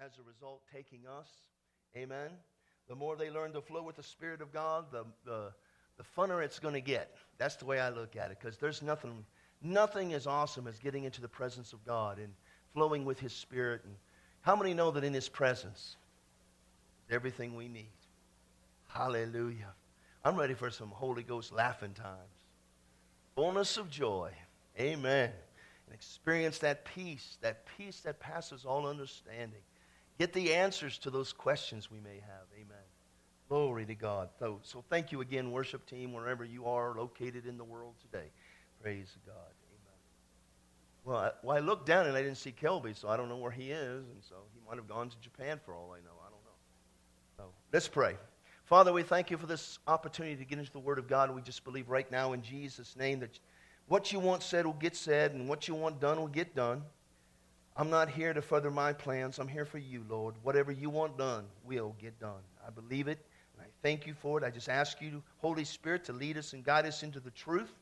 as a result taking us. Amen. The more they learn to flow with the Spirit of God, the funner it's going to get. That's the way I look at it, because there's nothing as awesome as getting into the presence of God and flowing with His Spirit. And how many know that in His presence, everything we need? Hallelujah. I'm ready for some Holy Ghost laughing times. Fullness of joy. Amen. And experience that peace that passes all understanding. Get the answers to those questions we may have. Amen. Glory to God. So thank you again, worship team, wherever you are located in the world today. Praise God. Amen. Well, I looked down and I didn't see Kelby, so I don't know where he is. And so he might have gone to Japan for all I know. I don't know. So let's pray. Father, we thank you for this opportunity to get into the Word of God. We just believe right now in Jesus' name that what you want said will get said, and what you want done will get done. I'm not here to further my plans. I'm here for you, Lord. Whatever you want done will get done. I believe it, and I thank you for it. I just ask you, Holy Spirit, to lead us and guide us into the truth.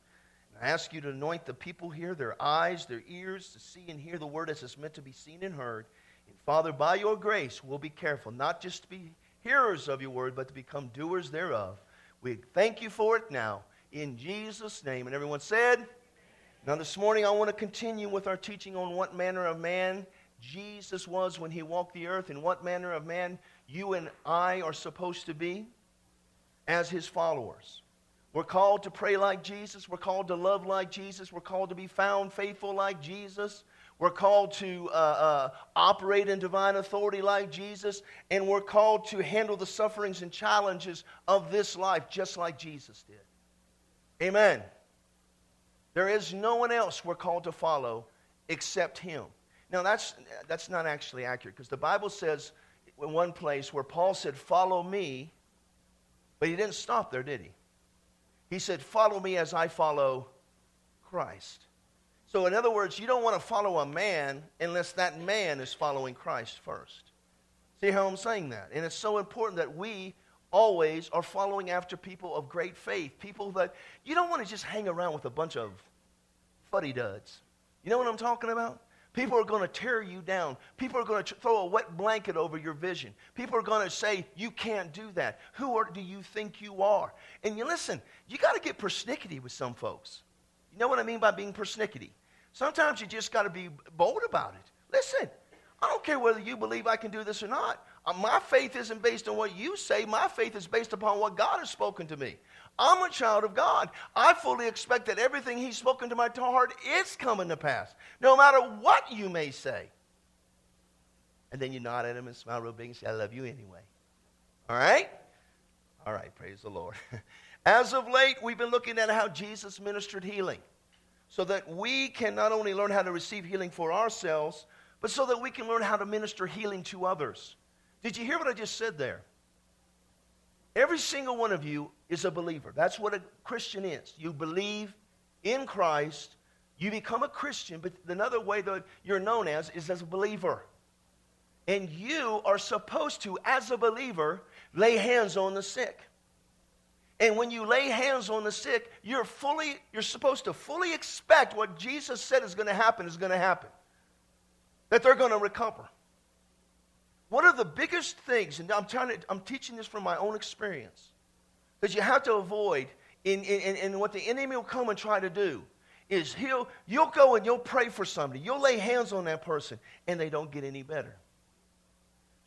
And I ask you to anoint the people here, their eyes, their ears, to see and hear the word as it's meant to be seen and heard. And Father, by your grace, we'll be careful not just to be hearers of your word, but to become doers thereof. We thank you for it now, in Jesus' name. And everyone said... Now this morning I want to continue with our teaching on what manner of man Jesus was when he walked the earth and what manner of man you and I are supposed to be as his followers. We're called to pray like Jesus. We're called to love like Jesus. We're called to be found faithful like Jesus. We're called to operate in divine authority like Jesus. And we're called to handle the sufferings and challenges of this life just like Jesus did. Amen. There is no one else we're called to follow except him. Now, that's not actually accurate, because the Bible says in one place where Paul said, follow me, but he didn't stop there, did he? He said, follow me as I follow Christ. So, in other words, you don't want to follow a man unless that man is following Christ first. See how I'm saying that? And it's so important that we always are following after people of great faith, people that you don't want to just hang around with a bunch of fuddy-duds. You know what I'm talking about? People are going to tear you down. People are going to throw a wet blanket over your vision. People are going to say, you can't do that. Do you think you are? And you listen, you got to get persnickety with some folks. You know what I mean by being persnickety? Sometimes you just got to be bold about it. Listen, I don't care whether you believe I can do this or not. My faith isn't based on what you say. My faith is based upon what God has spoken to me. I'm a child of God. I fully expect that everything He's spoken to my heart is coming to pass, no matter what you may say. And then you nod at Him and smile real big and say, I love you anyway. All right? All right, praise the Lord. As of late, we've been looking at how Jesus ministered healing so that we can not only learn how to receive healing for ourselves, but so that we can learn how to minister healing to others. Did you hear what I just said there? Every single one of you is a believer. That's what a Christian is. You believe in Christ. You become a Christian, but another way that you're known as is as a believer. And you are supposed to, as a believer, lay hands on the sick. And when you lay hands on the sick, you're supposed to fully expect what Jesus said is going to happen is going to happen. That they're going to recover. One of the biggest things, and I'm teaching this from my own experience, that you have to avoid in what the enemy will come and try to do is you'll go and you'll pray for somebody. You'll lay hands on that person, and they don't get any better.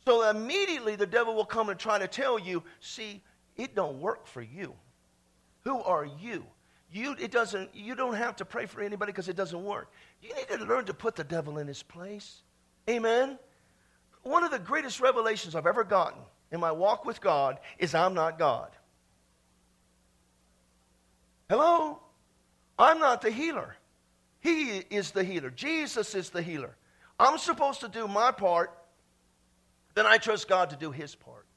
So immediately the devil will come and try to tell you, see, it don't work for you. Who are you? You don't have to pray for anybody because it doesn't work. You need to learn to put the devil in his place. Amen? One of the greatest revelations I've ever gotten in my walk with God is I'm not God. Hello? I'm not the healer. He is the healer. Jesus is the healer. I'm supposed to do my part, then I trust God to do His part.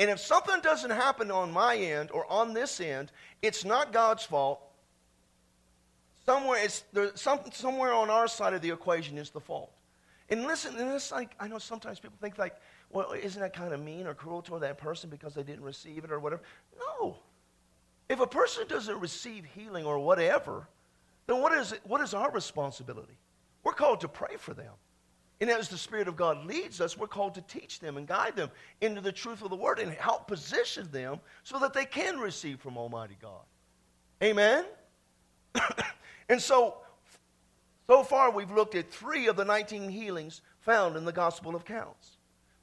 And if something doesn't happen on my end or on this end, it's not God's fault. Somewhere on our side of the equation is the fault. And listen, I know sometimes people think like, well, isn't that kind of mean or cruel toward that person because they didn't receive it or whatever? No. If a person doesn't receive healing or whatever, then what is our responsibility? We're called to pray for them. And as the Spirit of God leads us, we're called to teach them and guide them into the truth of the Word and help position them so that they can receive from Almighty God. Amen? And so far we've looked at 3 of the 19 healings found in the Gospel of Counts.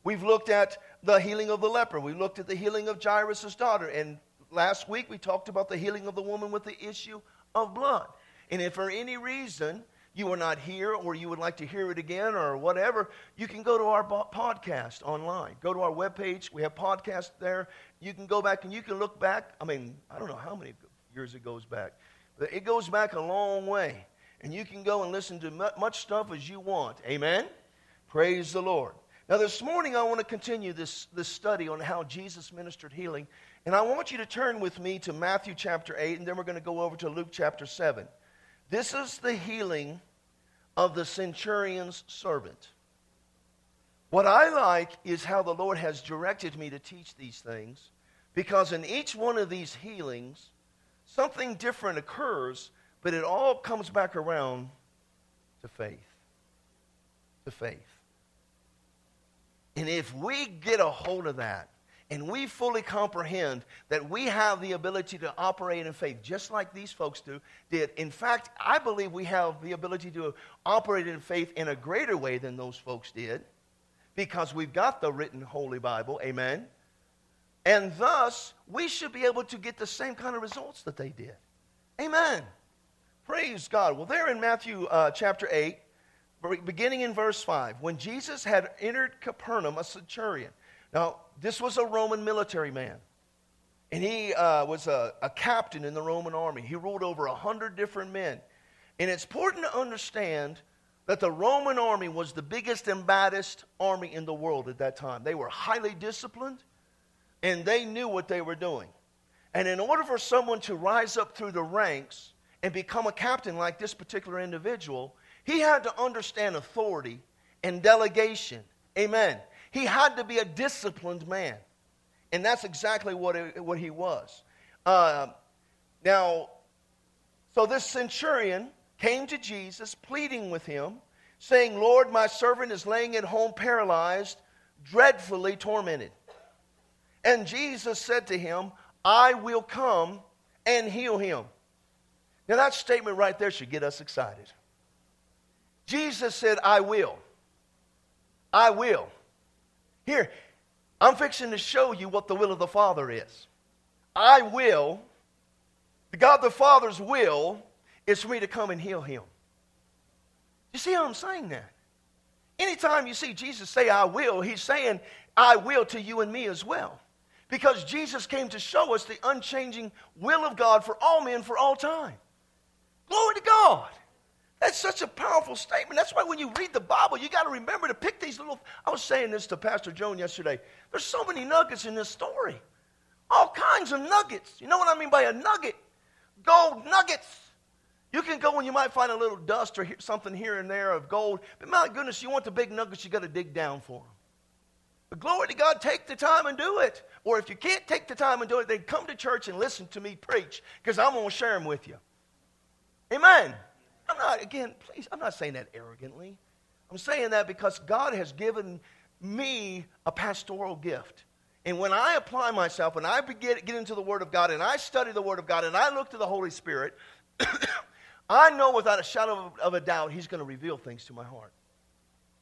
We've looked at the healing of the leper. We looked at the healing of Jairus' daughter. And last week we talked about the healing of the woman with the issue of blood. And if for any reason you were not here, or you would like to hear it again, or whatever, you can go to our podcast online. Go to our webpage. We have podcasts there. You can go back and you can look back. I mean, I don't know how many years it goes back, but it goes back a long way. And you can go and listen to much stuff as you want. Amen? Praise the Lord. Now, this morning I want to continue this study on how Jesus ministered healing. And I want you to turn with me to Matthew chapter 8, and then we're going to go over to Luke chapter 7. This is the healing of the centurion's servant. What I like is how the Lord has directed me to teach these things, because in each one of these healings, something different occurs, but it all comes back around to faith. To faith. And if we get a hold of that, and we fully comprehend that we have the ability to operate in faith, just like these folks did. In fact, I believe we have the ability to operate in faith in a greater way than those folks did, because we've got the written Holy Bible, amen? And thus, we should be able to get the same kind of results that they did. Amen. Praise God. Well, there in Matthew chapter 8, beginning in verse 5, when Jesus had entered Capernaum, a centurion. Now, this was a Roman military man, and he was a captain in the Roman army. He ruled over 100 different men, and it's important to understand that the Roman army was the biggest and baddest army in the world at that time. They were highly disciplined, and they knew what they were doing. And in order for someone to rise up through the ranks and become a captain like this particular individual, he had to understand authority and delegation. Amen. He had to be a disciplined man. And that's exactly what he was. So this centurion came to Jesus pleading with him, saying, "Lord, my servant is laying at home paralyzed, dreadfully tormented." And Jesus said to him, "I will come and heal him." Now that statement right there should get us excited. Jesus said, "I will. I will." Here, I'm fixing to show you what the will of the Father is. I will, God the Father's will, is for me to come and heal him. You see how I'm saying that? Anytime you see Jesus say, "I will," he's saying, "I will" to you and me as well. Because Jesus came to show us the unchanging will of God for all men for all time. Glory to God. That's such a powerful statement. That's why when you read the Bible, you got to remember to pick these little... I was saying this to Pastor Joan yesterday. There's so many nuggets in this story. All kinds of nuggets. You know what I mean by a nugget? Gold nuggets. You can go and you might find a little dust or something here and there of gold. But my goodness, you want the big nuggets, you got to dig down for them. But glory to God, take the time and do it. Or if you can't take the time and do it, then come to church and listen to me preach, because I'm going to share them with you. Amen. I'm not saying that arrogantly. I'm saying that because God has given me a pastoral gift. And when I apply myself and I get into the Word of God and I study the Word of God and I look to the Holy Spirit, I know without a shadow of a doubt He's going to reveal things to my heart.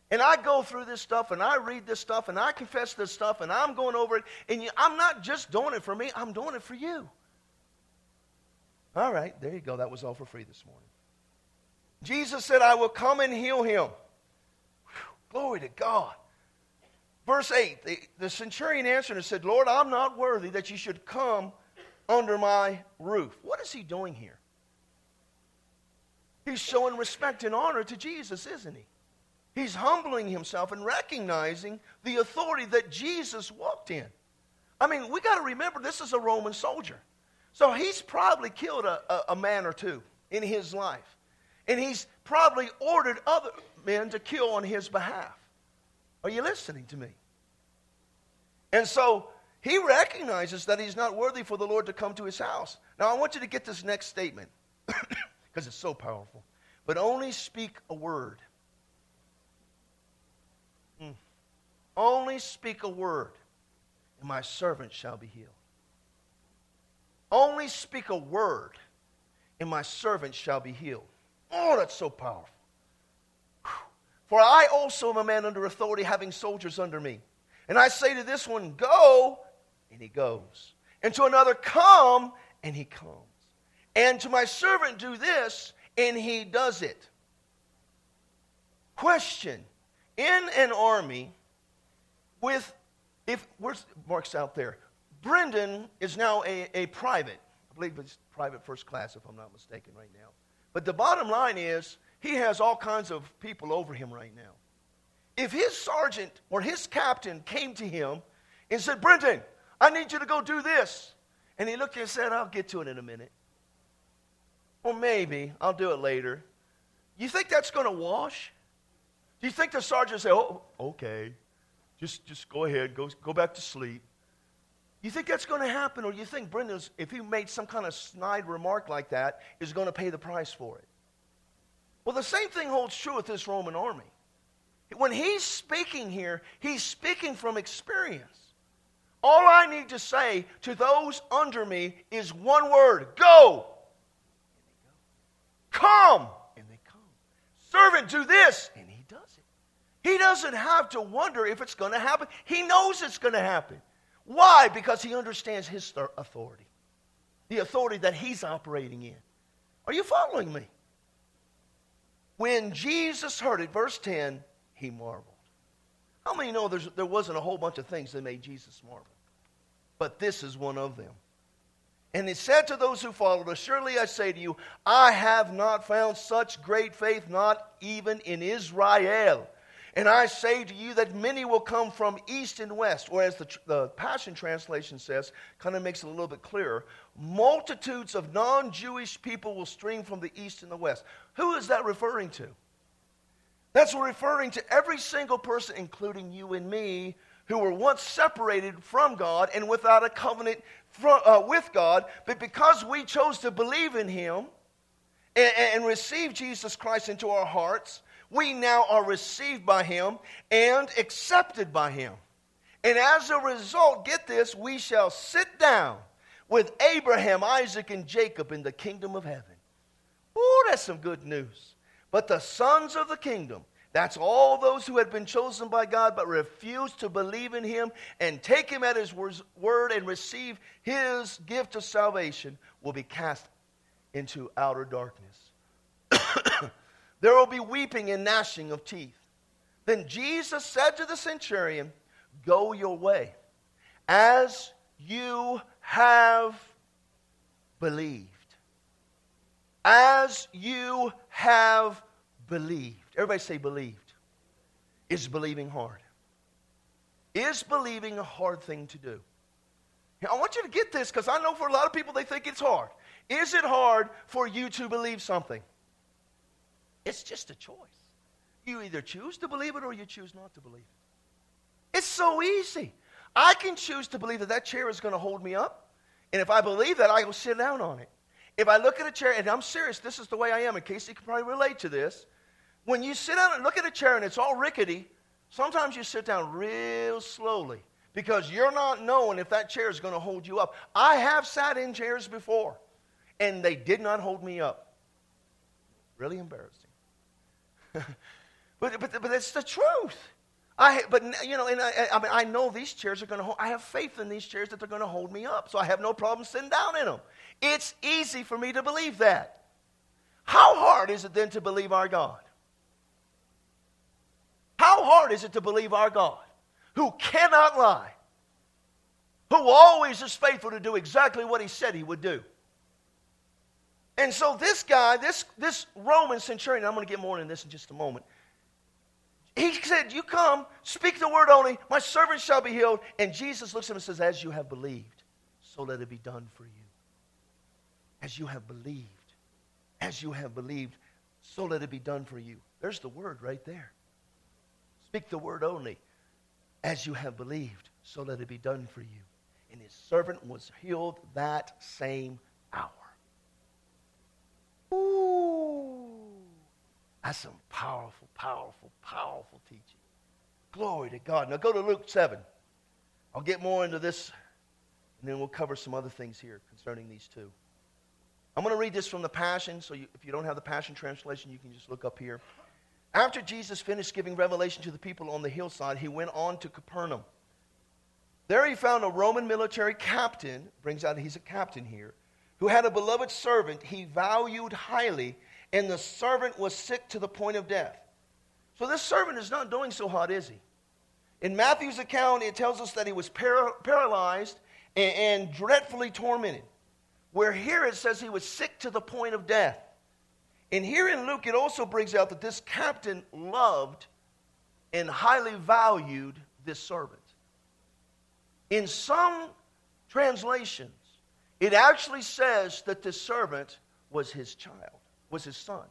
And I go through this stuff and I read this stuff and I confess this stuff and I'm going over it. And I'm not just doing it for me, I'm doing it for you. All right, there you go. That was all for free this morning. Jesus said, "I will come and heal him." Whew, glory to God. Verse 8, the centurion answered and said, "Lord, I'm not worthy that you should come under my roof." What is he doing here? He's showing respect and honor to Jesus, isn't he? He's humbling himself and recognizing the authority that Jesus walked in. I mean, we got to remember this is a Roman soldier. So he's probably killed a man or two in his life. And he's probably ordered other men to kill on his behalf. Are you listening to me? And so he recognizes that he's not worthy for the Lord to come to his house. Now I want you to get this next statement because it's so powerful. But only speak a word. Only speak a word, and my servant shall be healed. Only speak a word, and my servant shall be healed. Oh, that's so powerful. For I also am a man under authority, having soldiers under me. And I say to this one, go, and he goes. And to another, come, and he comes. And to my servant, do this, and he does it. Question. In an army, where's Mark's out there? Brendan is now a private. I believe it's private first class, if I'm not mistaken, right now. But the bottom line is, he has all kinds of people over him right now. If his sergeant or his captain came to him and said, Brendan, I need you to go do this. And he looked at him and said, I'll get to it in a minute. Or maybe I'll do it later. You think that's going to wash? Do you think the sergeant said, oh, okay, just go ahead, go back to sleep? You think that's going to happen? Or you think Brendan, if he made some kind of snide remark like that, is going to pay the price for it? Well, the same thing holds true with this Roman army. When he's speaking here, he's speaking from experience. All I need to say to those under me is one word, go. Come. And they come. Servant, do this. And he does it. He doesn't have to wonder if it's going to happen. He knows it's going to happen. Why? Because he understands his authority, the authority that he's operating in. Are you following me? When Jesus heard it, verse 10, he marveled. How many know there wasn't a whole bunch of things that made Jesus marvel? But this is one of them. And he said to those who followed us, surely I say to you, I have not found such great faith, not even in Israel. And I say to you that many will come from east and west. Or as the Passion Translation says, kind of makes it a little bit clearer, multitudes of non-Jewish people will stream from the east and the west. Who is that referring to? That's referring to every single person, including you and me, who were once separated from God and without a covenant with God. But because we chose to believe in Him and receive Jesus Christ into our hearts, we now are received by Him and accepted by Him. And as a result, get this, we shall sit down with Abraham, Isaac, and Jacob in the kingdom of heaven. Ooh, that's some good news. But the sons of the kingdom, that's all those who had been chosen by God but refused to believe in Him and take Him at His word and receive His gift of salvation, will be cast into outer darkness. There will be weeping and gnashing of teeth. Then Jesus said to the centurion, go your way, as you have believed. As you have believed. Everybody say believed. Is believing hard? Is believing a hard thing to do? Now, I want you to get this, because I know for a lot of people they think it's hard. Is it hard for you to believe something? It's just a choice. You either choose to believe it or you choose not to believe it. It's so easy. I can choose to believe that chair is going to hold me up. And if I believe that, I will sit down on it. If I look at a chair, and I'm serious, this is the way I am, and Casey can probably relate to this. When you sit down and look at a chair and it's all rickety, sometimes you sit down real slowly because you're not knowing if that chair is going to hold you up. I have sat in chairs before, and they did not hold me up. Really embarrassing. But it's the truth. I know these chairs are going to hold. I have faith in these chairs that they're going to hold me up, so I have no problem sitting down in them. It's easy for me to believe that. How hard is it then to believe our God? How hard is it to believe our God, who cannot lie, who always is faithful to do exactly what He said He would do? And so this guy, this Roman centurion, I'm going to get more into this in just a moment. He said, you come, speak the word only, my servant shall be healed. And Jesus looks at him and says, as you have believed, so let it be done for you. As you have believed, as you have believed, so let it be done for you. There's the word right there. Speak the word only. As you have believed, so let it be done for you. And his servant was healed that same hour. Ooh, that's some powerful, powerful, powerful teaching. Glory to God. Now go to Luke 7. I'll get more into this, and then we'll cover some other things here concerning these two. I'm going to read this from the Passion, so if you don't have the Passion Translation, you can just look up here. After Jesus finished giving revelation to the people on the hillside, he went on to Capernaum. There he found a Roman military captain, brings out he's a captain here, who had a beloved servant he valued highly, and the servant was sick to the point of death. So this servant is not doing so hot, is he? In Matthew's account, it tells us that he was paralyzed and dreadfully tormented. Where here it says he was sick to the point of death. And here in Luke, it also brings out that this captain loved and highly valued this servant. In some translations, it actually says that this servant was his child, was his son.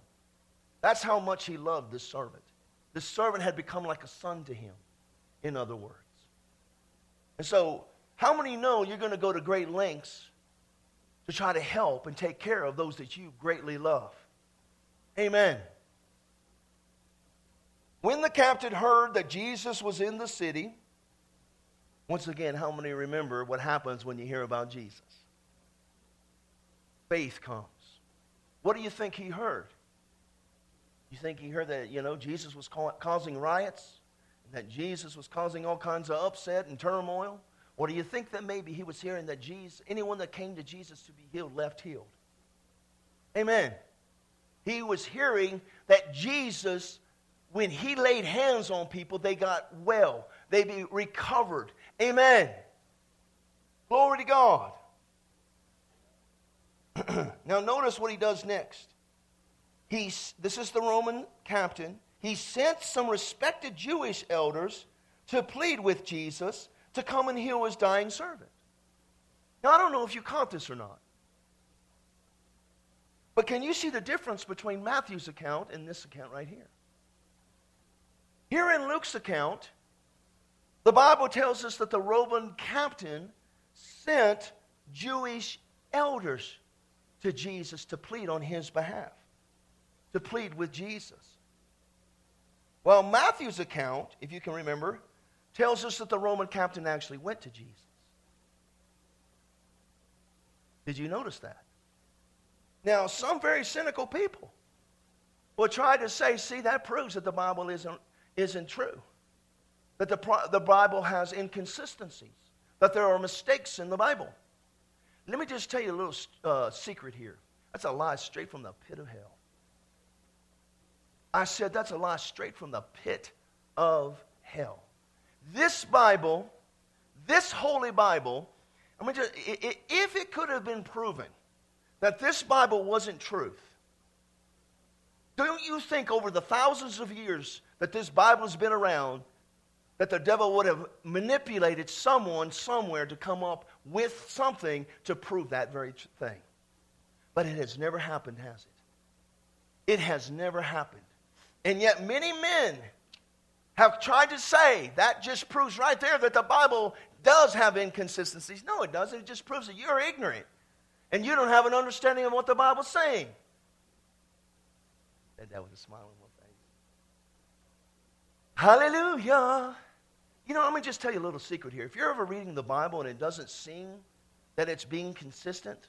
That's how much he loved this servant. This servant had become like a son to him, in other words. And so, how many know you're going to go to great lengths to try to help and take care of those that you greatly love? Amen. When the captain heard that Jesus was in the city, once again, how many remember what happens when you hear about Jesus? Faith comes. What do you think he heard? You think he heard that, Jesus was causing riots, that Jesus was causing all kinds of upset and turmoil? Or do you think that maybe he was hearing that anyone that came to Jesus to be healed left healed? Amen. He was hearing that Jesus, when he laid hands on people, they got well. They be recovered. Amen. Glory to God. Now notice what he does next. This is the Roman captain. He sent some respected Jewish elders to plead with Jesus to come and heal his dying servant. Now I don't know if you caught this or not. But can you see the difference between Matthew's account and this account right here? Here in Luke's account, the Bible tells us that the Roman captain sent Jewish elders to Jesus to plead on his behalf, to plead with Jesus. Well, Matthew's account, if you can remember, tells us that the Roman captain actually went to Jesus. Did you notice that? Now, some very cynical people will try to say, see, that proves that the Bible isn't true, that the Bible has inconsistencies, that there are mistakes in the Bible. Let me just tell you a little secret here. That's a lie straight from the pit of hell. I said that's a lie straight from the pit of hell. This Bible, this Holy Bible, if it could have been proven that this Bible wasn't truth, don't you think over the thousands of years that this Bible has been around, that the devil would have manipulated someone somewhere to come up with something to prove that very thing? But it has never happened, has it? It has never happened. And yet many men have tried to say, that just proves right there that the Bible does have inconsistencies. No, it doesn't. It just proves that you're ignorant and you don't have an understanding of what the Bible's saying. I said that with a smile on my face. Hallelujah. Let me just tell you a little secret here. If you're ever reading the Bible and it doesn't seem that it's being consistent,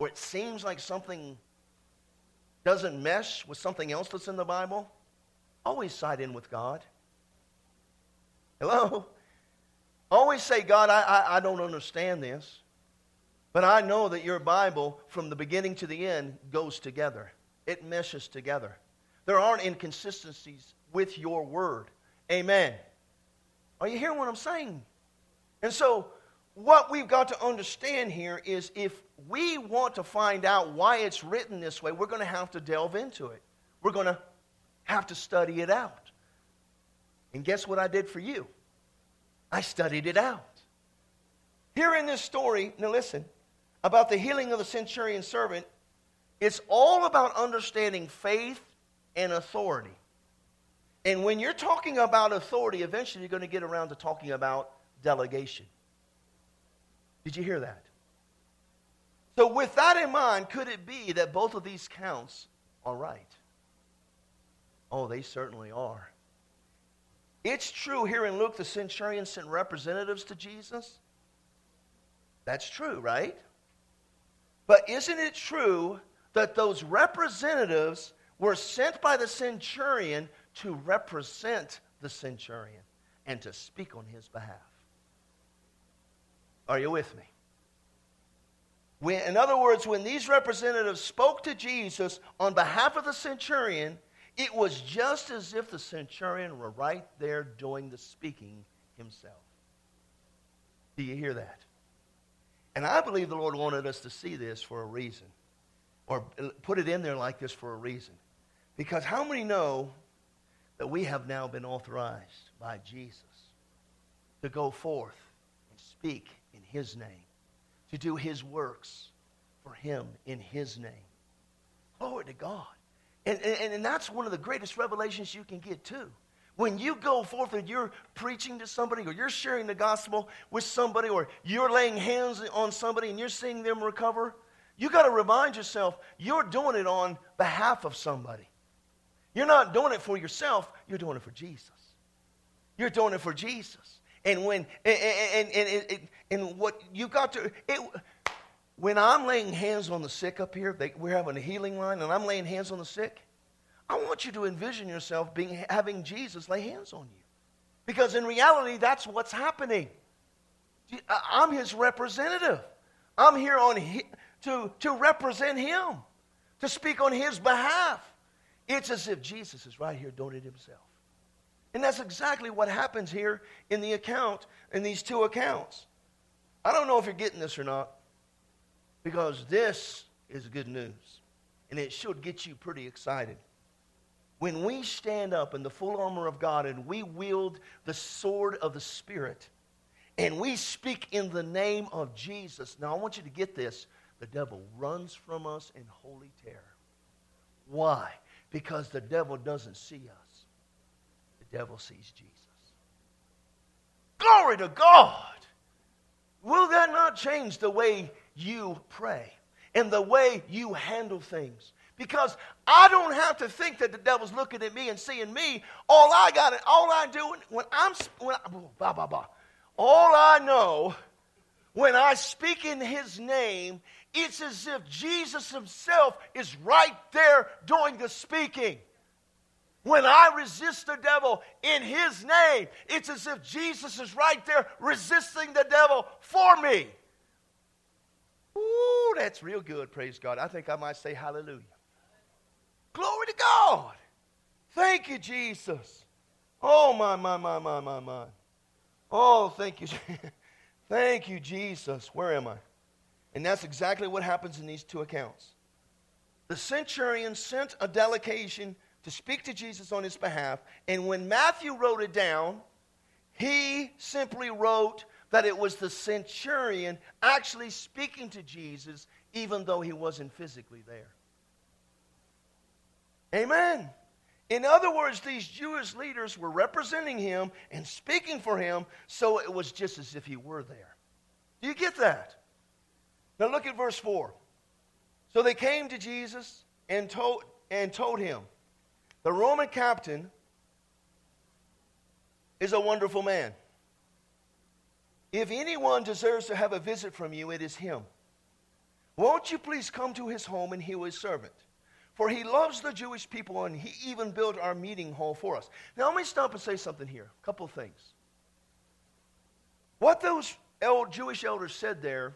or it seems like something doesn't mesh with something else that's in the Bible, always side in with God. Hello? Always say, God, I don't understand this, but I know that your Bible from the beginning to the end goes together. It meshes together. There aren't inconsistencies with your word. Amen. Are you hearing what I'm saying? And so, what we've got to understand here is if we want to find out why it's written this way, we're going to have to delve into it. We're going to have to study it out. And guess what I did for you? I studied it out. Here in this story, now listen, about the healing of the centurion servant, it's all about understanding faith and authority. And when you're talking about authority, eventually you're going to get around to talking about delegation. Did you hear that? So with that in mind, could it be that both of these counts are right? Oh, they certainly are. It's true here in Luke, the centurion sent representatives to Jesus. That's true, right? But isn't it true that those representatives were sent by the centurion to represent the centurion and to speak on his behalf? Are you with me? In other words, when these representatives spoke to Jesus on behalf of the centurion, it was just as if the centurion were right there doing the speaking himself. Do you hear that? And I believe the Lord wanted us to see this for a reason, or put it in there like this for a reason. Because how many know that we have now been authorized by Jesus to go forth and speak in his name, to do his works for him in his name? Glory to God. And that's one of the greatest revelations you can get too. When you go forth and you're preaching to somebody, or you're sharing the gospel with somebody, or you're laying hands on somebody and you're seeing them recover, you got to remind yourself you're doing it on behalf of somebody. You're not doing it for yourself. You're doing it for Jesus. You're doing it for Jesus. And when and what you got to it, when I'm laying hands on the sick up here, we're having a healing line, and I'm laying hands on the sick. I want you to envision yourself having Jesus lay hands on you, because in reality, that's what's happening. I'm his representative. I'm here to represent him, to speak on his behalf. It's as if Jesus is right here doing it himself. And that's exactly what happens here in the account, in these two accounts. I don't know if you're getting this or not, because this is good news, and it should get you pretty excited. When we stand up in the full armor of God and we wield the sword of the Spirit, and we speak in the name of Jesus, now I want you to get this, the devil runs from us in holy terror. Why? Because the devil doesn't see us. Devil sees Jesus. Glory to God! Will that not change the way you pray and the way you handle things? Because I don't have to think that the devil's looking at me and seeing me. All I know when I speak in his name, it's as if Jesus himself is right there doing the speaking. When I resist the devil in his name, it's as if Jesus is right there resisting the devil for me. Ooh, that's real good, praise God. I think I might say hallelujah. Glory to God. Thank you, Jesus. Oh, my. Oh, thank you. Thank you, Jesus. Where am I? And that's exactly what happens in these two accounts. The centurion sent a delegation to speak to Jesus on his behalf. And when Matthew wrote it down, he simply wrote that it was the centurion actually speaking to Jesus, even though he wasn't physically there. Amen. In other words, these Jewish leaders were representing him and speaking for him, so it was just as if he were there. Do you get that? Now look at verse 4. So they came to Jesus and told him, the Roman captain is a wonderful man. If anyone deserves to have a visit from you, it is him. Won't you please come to his home and heal his servant? For he loves the Jewish people, and he even built our meeting hall for us. Now, let me stop and say something here. A couple of things. What those Jewish elders said there,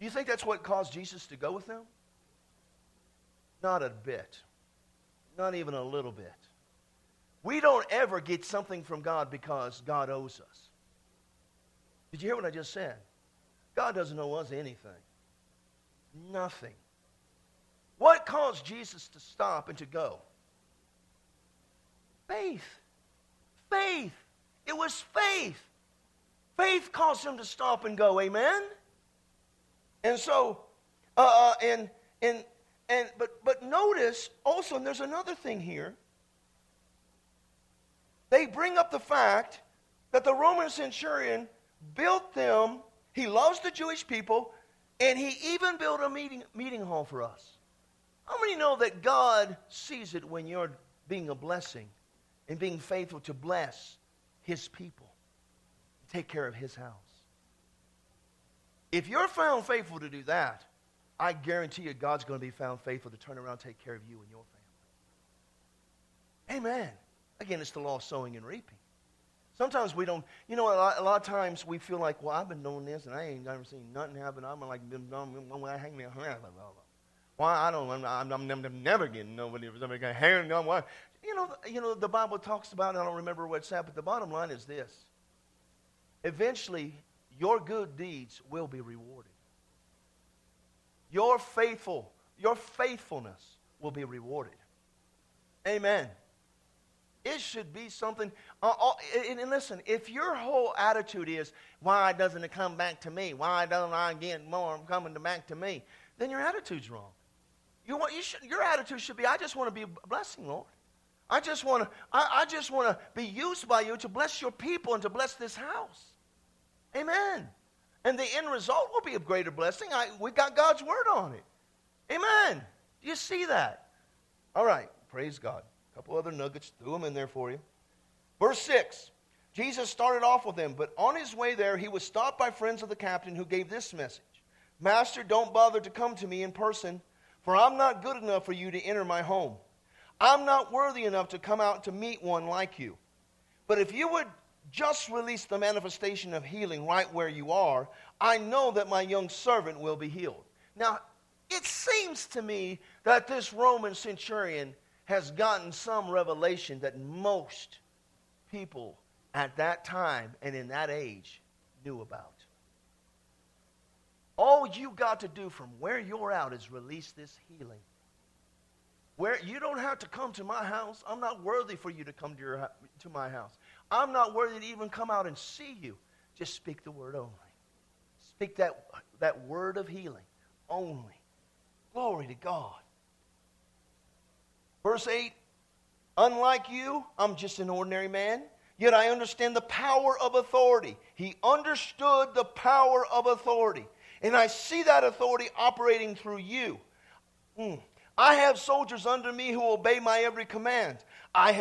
do you think that's what caused Jesus to go with them? Not a bit. Not even a little bit. We don't ever get something from God because God owes us. Did you hear what I just said? God doesn't owe us anything. Nothing. What caused Jesus to stop and to go? Faith. It was faith. Faith caused him to stop and go. Amen? And so, But notice also, and there's another thing here. They bring up the fact that the Roman centurion built them. He loves the Jewish people, and he even built a meeting hall for us. How many know that God sees it when you're being a blessing and being faithful to bless his people, take care of his house. If you're found faithful to do that, I guarantee you God's going to be found faithful to turn around and take care of you and your family. Amen. Again, it's the law of sowing and reaping. Sometimes we don't, you know, a lot of times we feel like, well, I've been doing this and I ain't never seen nothing happen. I'm like, when I hang me around, I'm never getting nobody. Somebody going to hang on. Why? You know, the Bible talks about, and I don't remember what it's at, but the bottom line is this. Eventually, your good deeds will be rewarded. Your faithfulness will be rewarded. Amen. It should be something, and listen, if your whole attitude is, why doesn't it come back to me? Why don't I get more coming back to me? Then your attitude's wrong. Your attitude should be, I just want to be a blessing, Lord. I just want to be used by you to bless your people and to bless this house. Amen. And the end result will be a greater blessing. We got God's word on it. Amen. Do you see that? All right. Praise God. Couple other nuggets, threw them in there for you. Verse 6, Jesus started off with them, but on his way there, he was stopped by friends of the captain who gave this message. Master, don't bother to come to me in person, for I'm not good enough for you to enter my home. I'm not worthy enough to come out to meet one like you. But if you would just release the manifestation of healing right where you are, I know that my young servant will be healed. Now, it seems to me that this Roman centurion has gotten some revelation that most people at that time and in that age knew about. All you got to do from where you're out is release this healing. Where you don't have to come to my house. I'm not worthy for you to come to my house. I'm not worthy to even come out and see you. Just speak the word only. Speak that word of healing only. Glory to God. Verse 8, unlike you, I'm just an ordinary man, yet I understand the power of authority. He understood the power of authority, and I see that authority operating through you. I have soldiers under me who obey my every command. I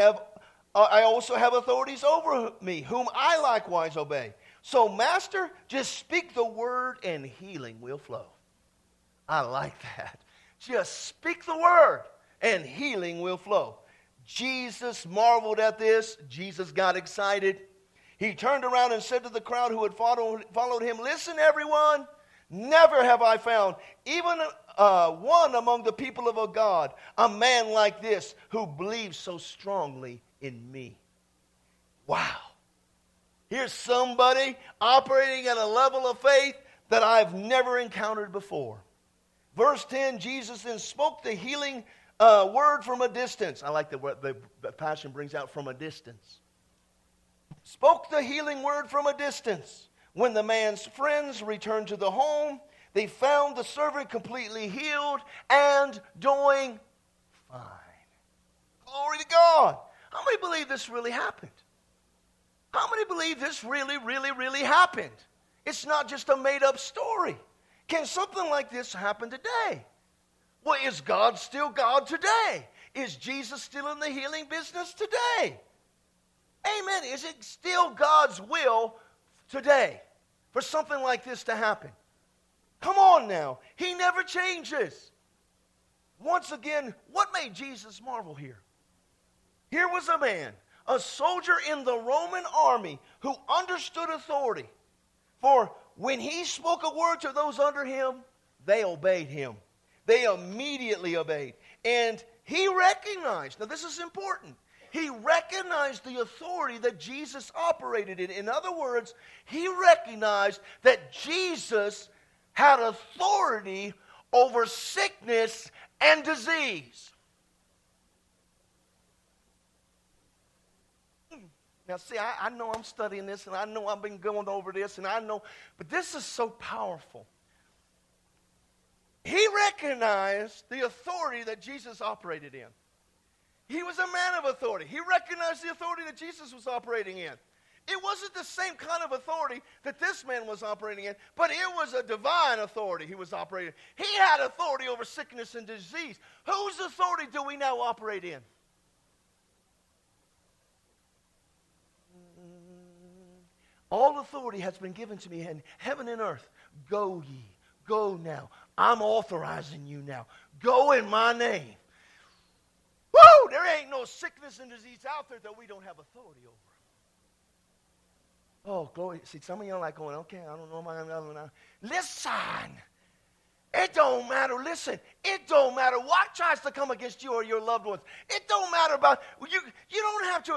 also have authorities over me, whom I likewise obey. So, Master, just speak the word, and healing will flow. I like that. Just speak the word, and healing will flow. Jesus marveled at this. Jesus got excited. He turned around and said to the crowd who had followed him, listen, everyone, never have I found even one among the people of God, a man like this who believes so strongly in me. Wow. Here's somebody operating at a level of faith that I've never encountered before. Verse 10, Jesus then spoke the healing word from a distance. I like the word the Passion brings out from a distance. Spoke the healing word from a distance. When the man's friends returned to the home, they found the servant completely healed and doing fine. Glory to God. How many believe this really happened? How many believe this really, really, really happened? It's not just a made-up story. Can something like this happen today? Well, is God still God today? Is Jesus still in the healing business today? Amen. Is it still God's will today for something like this to happen? Come on now. He never changes. Once again, what made Jesus marvel here? Here was a man, a soldier in the Roman army who understood authority. For when he spoke a word to those under him, they obeyed him. They immediately obeyed. And he recognized, now this is important, he recognized the authority that Jesus operated in. In other words, he recognized that Jesus had authority over sickness and disease. Now see, I know I'm studying this, and I know I've been going over this, and I know, but this is so powerful. He recognized the authority that Jesus operated in. He was a man of authority. He recognized the authority that Jesus was operating in. It wasn't the same kind of authority that this man was operating in, but it was a divine authority he was operating in. He had authority over sickness and disease. Whose authority do we now operate in? all authority has been given to me in heaven and earth. Go ye. Go now. I'm authorizing you now. Go in my name. Woo! There ain't no sickness and disease out there that we don't have authority over. Oh, glory. See, some of you are like going, okay, I don't know. Listen. It don't matter. Listen, it don't matter what tries to come against you or your loved ones. It don't matter about, you don't have to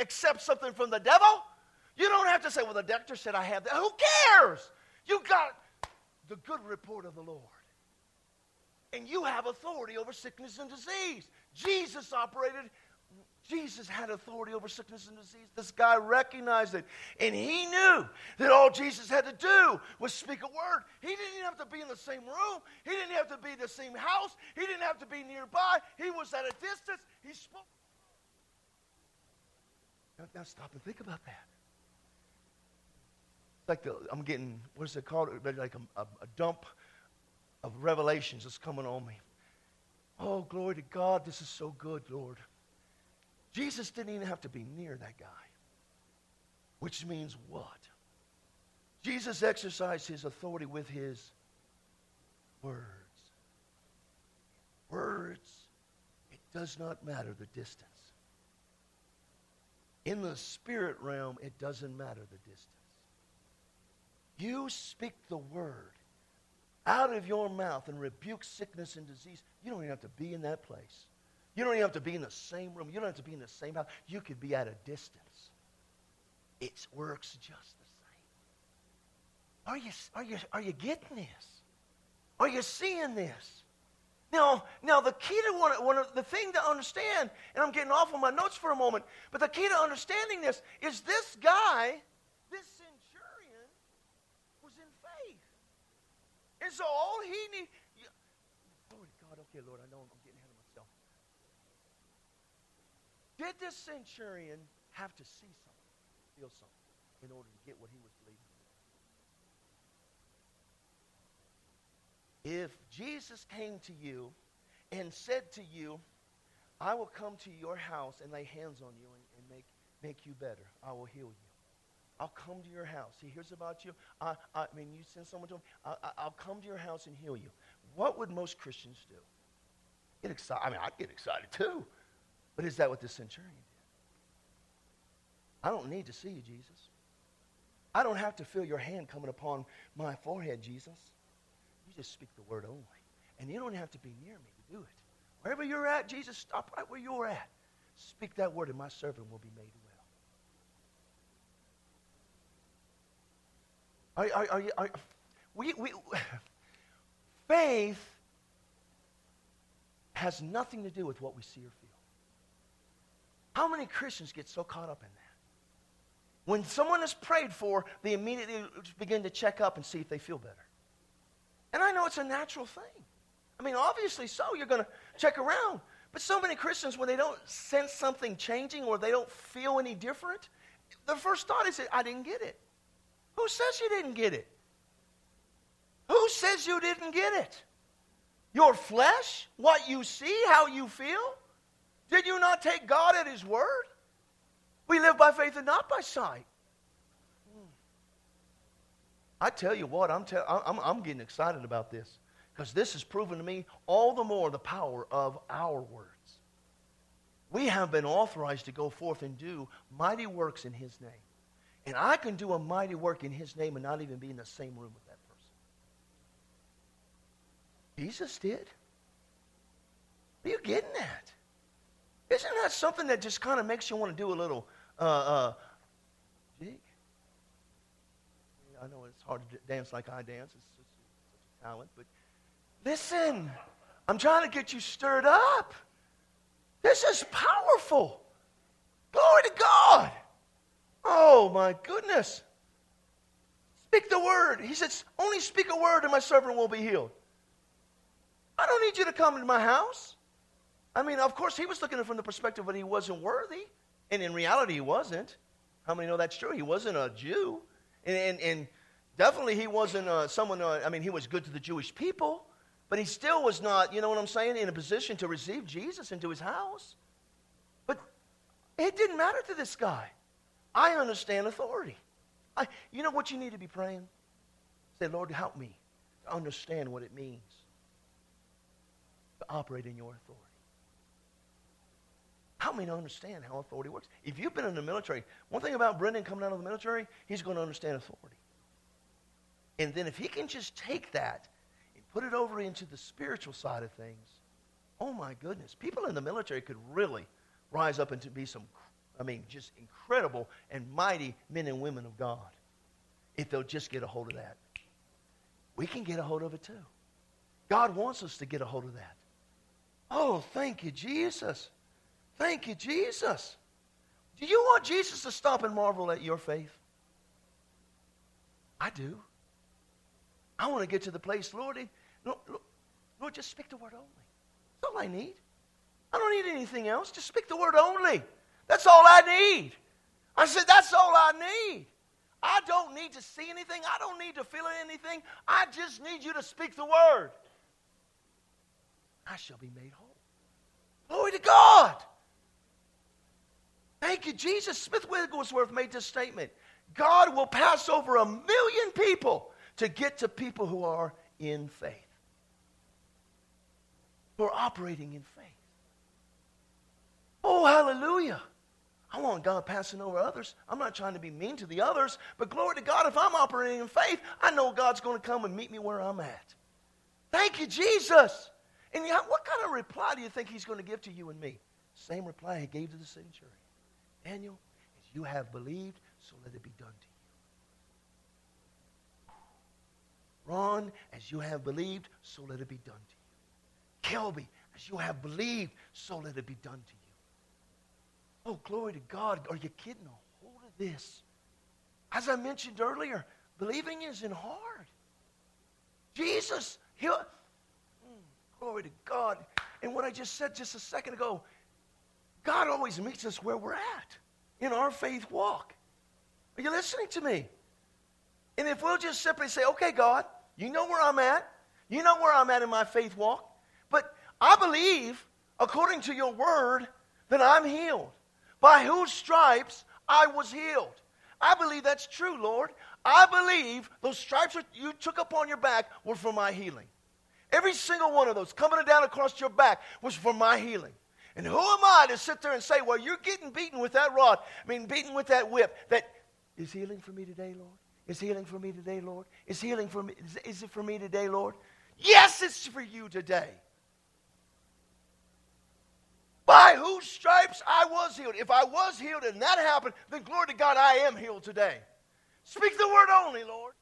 accept something from the devil. You don't have to say, well, the doctor said I have that. Who cares? You got the good report of the Lord. And you have authority over sickness and disease. Jesus had authority over sickness and disease. This guy recognized it. And he knew that all Jesus had to do was speak a word. He didn't have to be in the same room. He didn't have to be in the same house. He didn't have to be nearby. He was at a distance. He spoke. Now stop and think about that. Like I'm getting, what is it called? Like a dump of revelations that's coming on me. Oh, glory to God. This is so good, Lord. Jesus didn't even have to be near that guy, which means what? Jesus exercised his authority with his words. Words. It does not matter the distance. In the spirit realm, it doesn't matter the distance. You speak the word out of your mouth and rebuke sickness and disease. You don't even have to be in that place. You don't even have to be in the same room. You don't have to be in the same house. You could be at a distance. It works just the same. Are you getting this? Are you seeing this? Now the key to the thing to understand, and I'm getting off on my notes for a moment, but the key to understanding this is this guy, this centurion, was in faith. And so all he needs, glory to God, okay, Lord, I know I'm getting ahead of myself. Did this centurion have to see something, feel something, in order to get what he was believing? If Jesus came to you and said to you, I will come to your house and lay hands on you and make you better. I will heal you. I'll come to your house. He hears about you. I mean, you send someone to him. I'll come to your house and heal you. What would most Christians do? Get excited. I mean, I'd get excited too. But is that what the centurion did? I don't need to see you, Jesus. I don't have to feel your hand coming upon my forehead, Jesus. You just speak the word only. And you don't have to be near me to do it. Wherever you're at, Jesus, stop right where you're at. Speak that word and my servant will be made well. Faith has nothing to do with what we see or feel. How many Christians get so caught up in that? When someone is prayed for, they immediately begin to check up and see if they feel better. And I know it's a natural thing. I mean, obviously so. You're going to check around. But so many Christians, when they don't sense something changing or they don't feel any different, their first thought is, I didn't get it. Who says you didn't get it? Who says you didn't get it? Your flesh? What you see? How you feel? Did you not take God at his word? We live by faith and not by sight. I tell you what, I'm getting excited about this because this has proven to me all the more the power of our words. We have been authorized to go forth and do mighty works in his name. And I can do a mighty work in his name and not even be in the same room with that person. Jesus did. Are you getting that? Isn't that something that just kind of makes you want to do a little jig? I know it's hard to dance like I dance. It's such a talent. But listen, I'm trying to get you stirred up. This is powerful. Glory to God. Oh, my goodness. Speak the word. He says, only speak a word and my servant will be healed. I don't need you to come into my house. I mean, of course, he was looking at it from the perspective that he wasn't worthy. And in reality, he wasn't. How many know that's true? He wasn't a Jew. And definitely he wasn't he was good to the Jewish people. But he still was not, you know what I'm saying, in a position to receive Jesus into his house. But it didn't matter to this guy. I understand authority. You know what you need to be praying? Say, Lord, help me to understand what it means to operate in your authority. Help me to understand how authority works. If you've been in the military, one thing about Brendan coming out of the military, he's going to understand authority. And then if he can just take that and put it over into the spiritual side of things, oh my goodness, people in the military could really rise up and to be some, just incredible and mighty men and women of God if they'll just get a hold of that. We can get a hold of it too. God wants us to get a hold of that. Oh, thank you, Jesus. Thank you, Jesus. Do you want Jesus to stop and marvel at your faith? I do. I want to get to the place, Lord, just speak the word only. That's all I need. I don't need anything else. Just speak the word only. That's all I need. I said, that's all I need. I don't need to see anything. I don't need to feel anything. I just need you to speak the word. I shall be made whole. Glory to God. Thank you, Jesus. Smith Wigglesworth made this statement. God will pass over 1 million people to get to people who are in faith, who are operating in faith. Oh, hallelujah. I want God passing over others. I'm not trying to be mean to the others, but glory to God, if I'm operating in faith, I know God's going to come and meet me where I'm at. Thank you, Jesus. And what kind of reply do you think he's going to give to you and me? Same reply he gave to the centurion. Daniel, as you have believed, so let it be done to you. Ron, as you have believed, so let it be done to you. Kelby, as you have believed, so let it be done to you. Oh, glory to God. Are you getting a hold of this? As I mentioned earlier, believing isn't hard. Jesus, glory to God. And what I just said just a second ago, God always meets us where we're at in our faith walk. Are you listening to me? And if we'll just simply say, okay, God, you know where I'm at. You know where I'm at in my faith walk. But I believe, according to your word, that I'm healed. By whose stripes I was healed. I believe that's true, Lord. I believe those stripes you took upon your back were for my healing. Every single one of those coming down across your back was for my healing. And who am I to sit there and say, well, you're getting beaten with that rod. Beaten with that whip. That is healing for me today, Lord? Is healing for me today, Lord? Is healing for me? Is it for me today, Lord? Yes, it's for you today. By whose stripes I was healed. If I was healed and that happened, then glory to God, I am healed today. Speak the word only, Lord.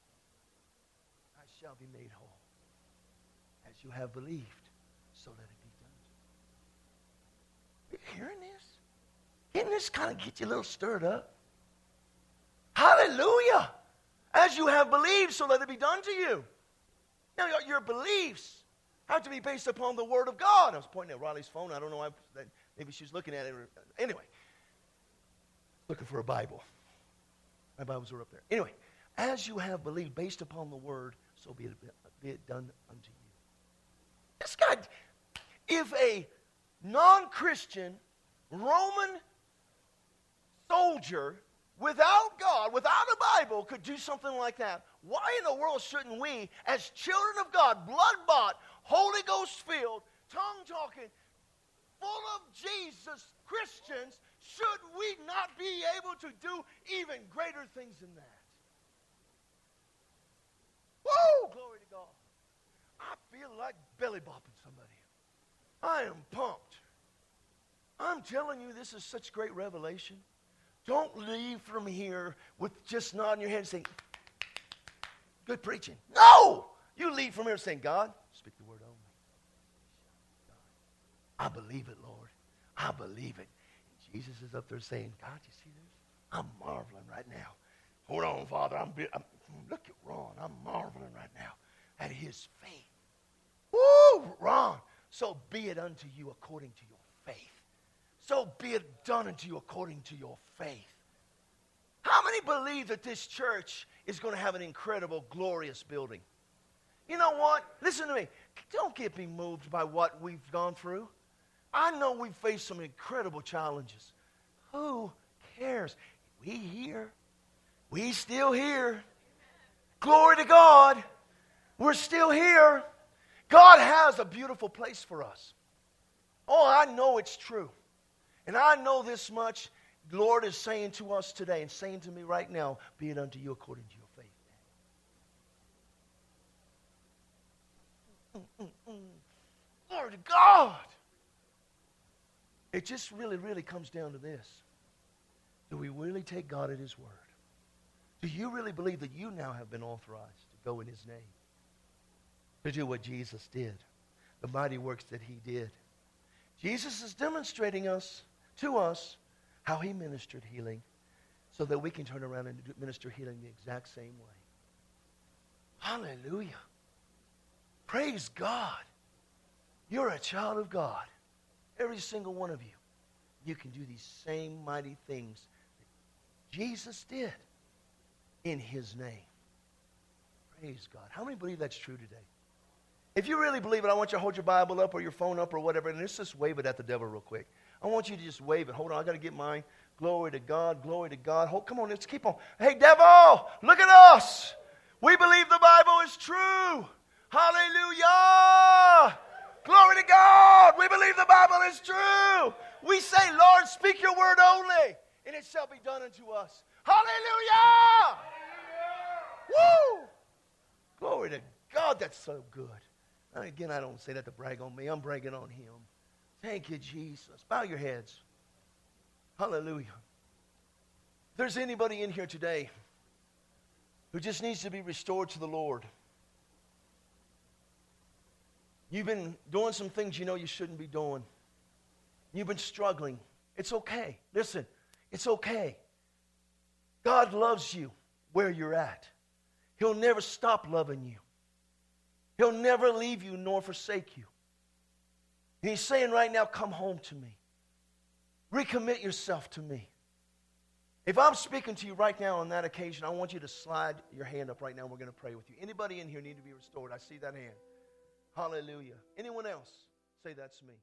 I shall be made whole. As you have believed, so let it be done. Are you hearing this? Didn't this kind of get you a little stirred up? Hallelujah. As you have believed, so let it be done to you. Now, your beliefs have to be based upon the Word of God. I was pointing at Riley's phone. I don't know why. Maybe she's looking at it. Anyway, looking for a Bible. My Bibles are up there. Anyway, as you have believed, based upon the Word, so be it done unto you. This guy, if a non-Christian Roman soldier without God, without a Bible, could do something like that, why in the world shouldn't we, as children of God, blood-bought, Holy Ghost-filled, tongue-talking, full of Jesus Christians, should we not be able to do even greater things than that? Whoa! Glory to God. I feel like belly bopping somebody. I am pumped. I'm telling you, this is such great revelation. Don't leave from here with just nodding your head and saying, good preaching. No! You leave from here saying, God, speak the word only. I believe it, Lord. I believe it. And Jesus is up there saying, God, you see this? I'm marveling right now. Hold on, Father. Look at Ron. I'm marveling right now at his faith. Woo, Ron. So be it unto you according to your faith. So be it done unto you according to your faith. How many believe that this church is going to have an incredible, glorious building? You know what? Listen to me. Don't get me moved by what we've gone through. I know we've faced some incredible challenges. Who cares? We here. We still here. Glory to God. We're still here. God has a beautiful place for us. Oh, I know it's true. And I know this much. The Lord is saying to us today and saying to me right now, be it unto you according to your faith. Glory to God. It just really comes down to this. Do we really take God at His word? Do you really believe that you now have been authorized to go in His name? To do what Jesus did. The mighty works that He did. Jesus is demonstrating to us how He ministered healing so that we can turn around and minister healing the exact same way. Hallelujah. Praise God. You're a child of God. Every single one of you. You can do these same mighty things that Jesus did in His name. Praise God. How many believe that's true today? If you really believe it, I want you to hold your Bible up or your phone up or whatever, and let's just wave it at the devil real quick. I want you to just wave it. Hold on, I got to get mine. Glory to God, glory to God. Come on, let's keep on. Hey, devil, look at us. We believe the Bible is true. Hallelujah. Glory to God. We believe the Bible is true. We say, Lord, speak your word only, and it shall be done unto us. Hallelujah. Hallelujah. Woo. Glory to God, that's so good. And again, I don't say that to brag on me. I'm bragging on Him. Thank you, Jesus. Bow your heads. Hallelujah. If there's anybody in here today who just needs to be restored to the Lord, you've been doing some things you know you shouldn't be doing. You've been struggling. It's okay. Listen, it's okay. God loves you where you're at. He'll never stop loving you. He'll never leave you nor forsake you. And He's saying right now, come home to me. Recommit yourself to me. If I'm speaking to you right now on that occasion, I want you to slide your hand up right now. We're going to pray with you. Anybody in here need to be restored? I see that hand. Hallelujah. Anyone else? Say, that's me.